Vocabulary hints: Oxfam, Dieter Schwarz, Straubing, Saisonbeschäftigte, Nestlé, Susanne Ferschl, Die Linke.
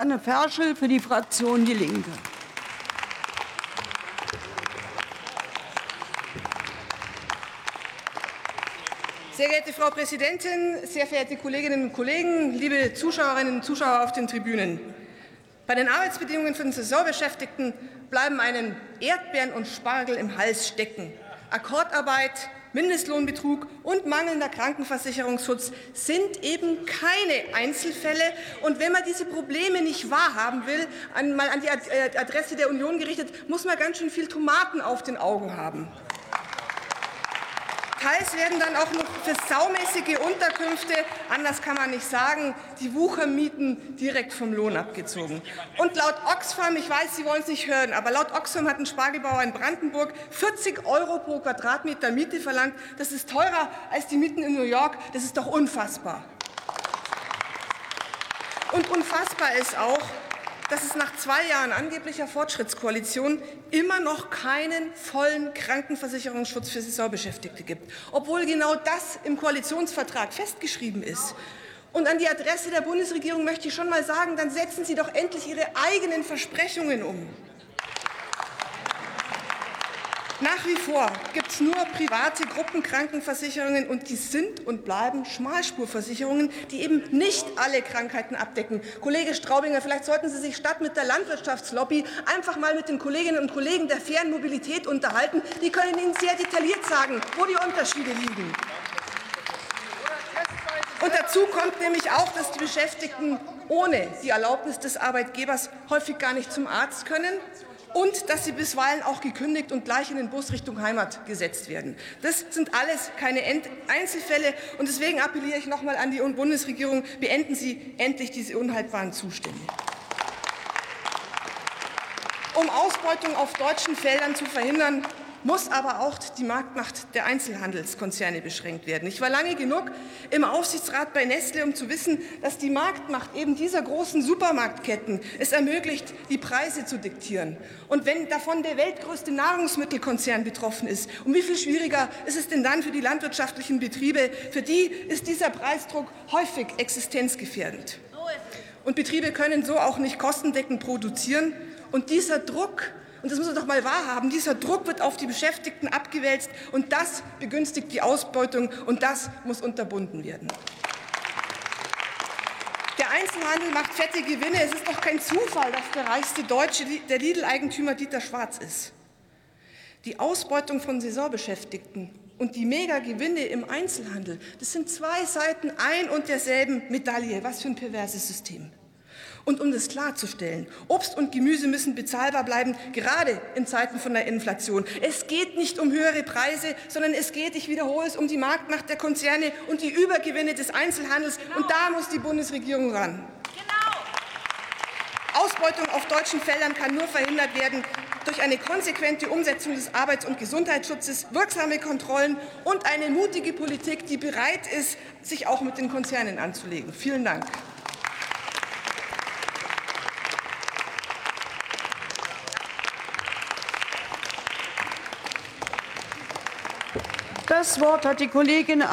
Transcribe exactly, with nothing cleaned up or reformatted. Susanne Ferschl für die Fraktion Die Linke. Sehr geehrte Frau Präsidentin, sehr verehrte Kolleginnen und Kollegen, liebe Zuschauerinnen und Zuschauer auf den Tribünen! Bei den Arbeitsbedingungen von Saisonbeschäftigten bleiben einem Erdbeeren und Spargel im Hals stecken. Akkordarbeit, Mindestlohnbetrug und mangelnder Krankenversicherungsschutz sind eben keine Einzelfälle. Und wenn man diese Probleme nicht wahrhaben will, mal an die Adresse der Union gerichtet, muss man ganz schön viel Tomaten auf den Augen haben. Teils werden dann auch noch für saumäßige Unterkünfte, anders kann man nicht sagen, die Wuchermieten direkt vom Lohn abgezogen. Und laut Oxfam, ich weiß, Sie wollen es nicht hören, aber laut Oxfam hat ein Spargelbauer in Brandenburg vierzig Euro pro Quadratmeter Miete verlangt. Das ist teurer als die Mieten in New York. Das ist doch unfassbar. Und unfassbar ist auch, dass es nach zwei Jahren angeblicher Fortschrittskoalition immer noch keinen vollen Krankenversicherungsschutz für Saisonbeschäftigte gibt, obwohl genau das im Koalitionsvertrag festgeschrieben ist. Und an die Adresse der Bundesregierung möchte ich schon mal sagen, dann setzen Sie doch endlich Ihre eigenen Versprechungen um. Nach wie vor gibt es nur private Gruppenkrankenversicherungen, und die sind und bleiben Schmalspurversicherungen, die eben nicht alle Krankheiten abdecken. Kollege Straubinger, vielleicht sollten Sie sich statt mit der Landwirtschaftslobby einfach mal mit den Kolleginnen und Kollegen der fairen Mobilität unterhalten. Die können Ihnen sehr detailliert sagen, wo die Unterschiede liegen. Und dazu kommt nämlich auch, dass die Beschäftigten ohne die Erlaubnis des Arbeitgebers häufig gar nicht zum Arzt können. Und dass sie bisweilen auch gekündigt und gleich in den Bus Richtung Heimat gesetzt werden. Das sind alles keine Einzelfälle. Und deswegen appelliere ich noch einmal an die Bundesregierung, beenden Sie endlich diese unhaltbaren Zustände. Um Ausbeutung auf deutschen Feldern zu verhindern, muss aber auch die Marktmacht der Einzelhandelskonzerne beschränkt werden. Ich war lange genug im Aufsichtsrat bei Nestlé, um zu wissen, dass die Marktmacht eben dieser großen Supermarktketten es ermöglicht, die Preise zu diktieren. Und wenn davon der weltgrößte Nahrungsmittelkonzern betroffen ist, um wie viel schwieriger ist es denn dann für die landwirtschaftlichen Betriebe? Für die ist dieser Preisdruck häufig existenzgefährdend. Und Betriebe können so auch nicht kostendeckend produzieren. Und dieser Druck, und das müssen wir doch mal wahrhaben, dieser Druck wird auf die Beschäftigten abgewälzt, und das begünstigt die Ausbeutung, und das muss unterbunden werden. Der Einzelhandel macht fette Gewinne. Es ist doch kein Zufall, dass der reichste Deutsche der Lidl-Eigentümer Dieter Schwarz ist. Die Ausbeutung von Saisonbeschäftigten und die Megagewinne im Einzelhandel, das sind zwei Seiten ein und derselben Medaille. Was für ein perverses System. Und um das klarzustellen, Obst und Gemüse müssen bezahlbar bleiben, gerade in Zeiten von der Inflation. Es geht nicht um höhere Preise, sondern es geht, ich wiederhole es, um die Marktmacht der Konzerne und die Übergewinne des Einzelhandels. Genau. Und da muss die Bundesregierung ran. Genau. Ausbeutung auf deutschen Feldern kann nur verhindert werden durch eine konsequente Umsetzung des Arbeits- und Gesundheitsschutzes, wirksame Kontrollen und eine mutige Politik, die bereit ist, sich auch mit den Konzernen anzulegen. Vielen Dank. Das Wort hat die Kollegin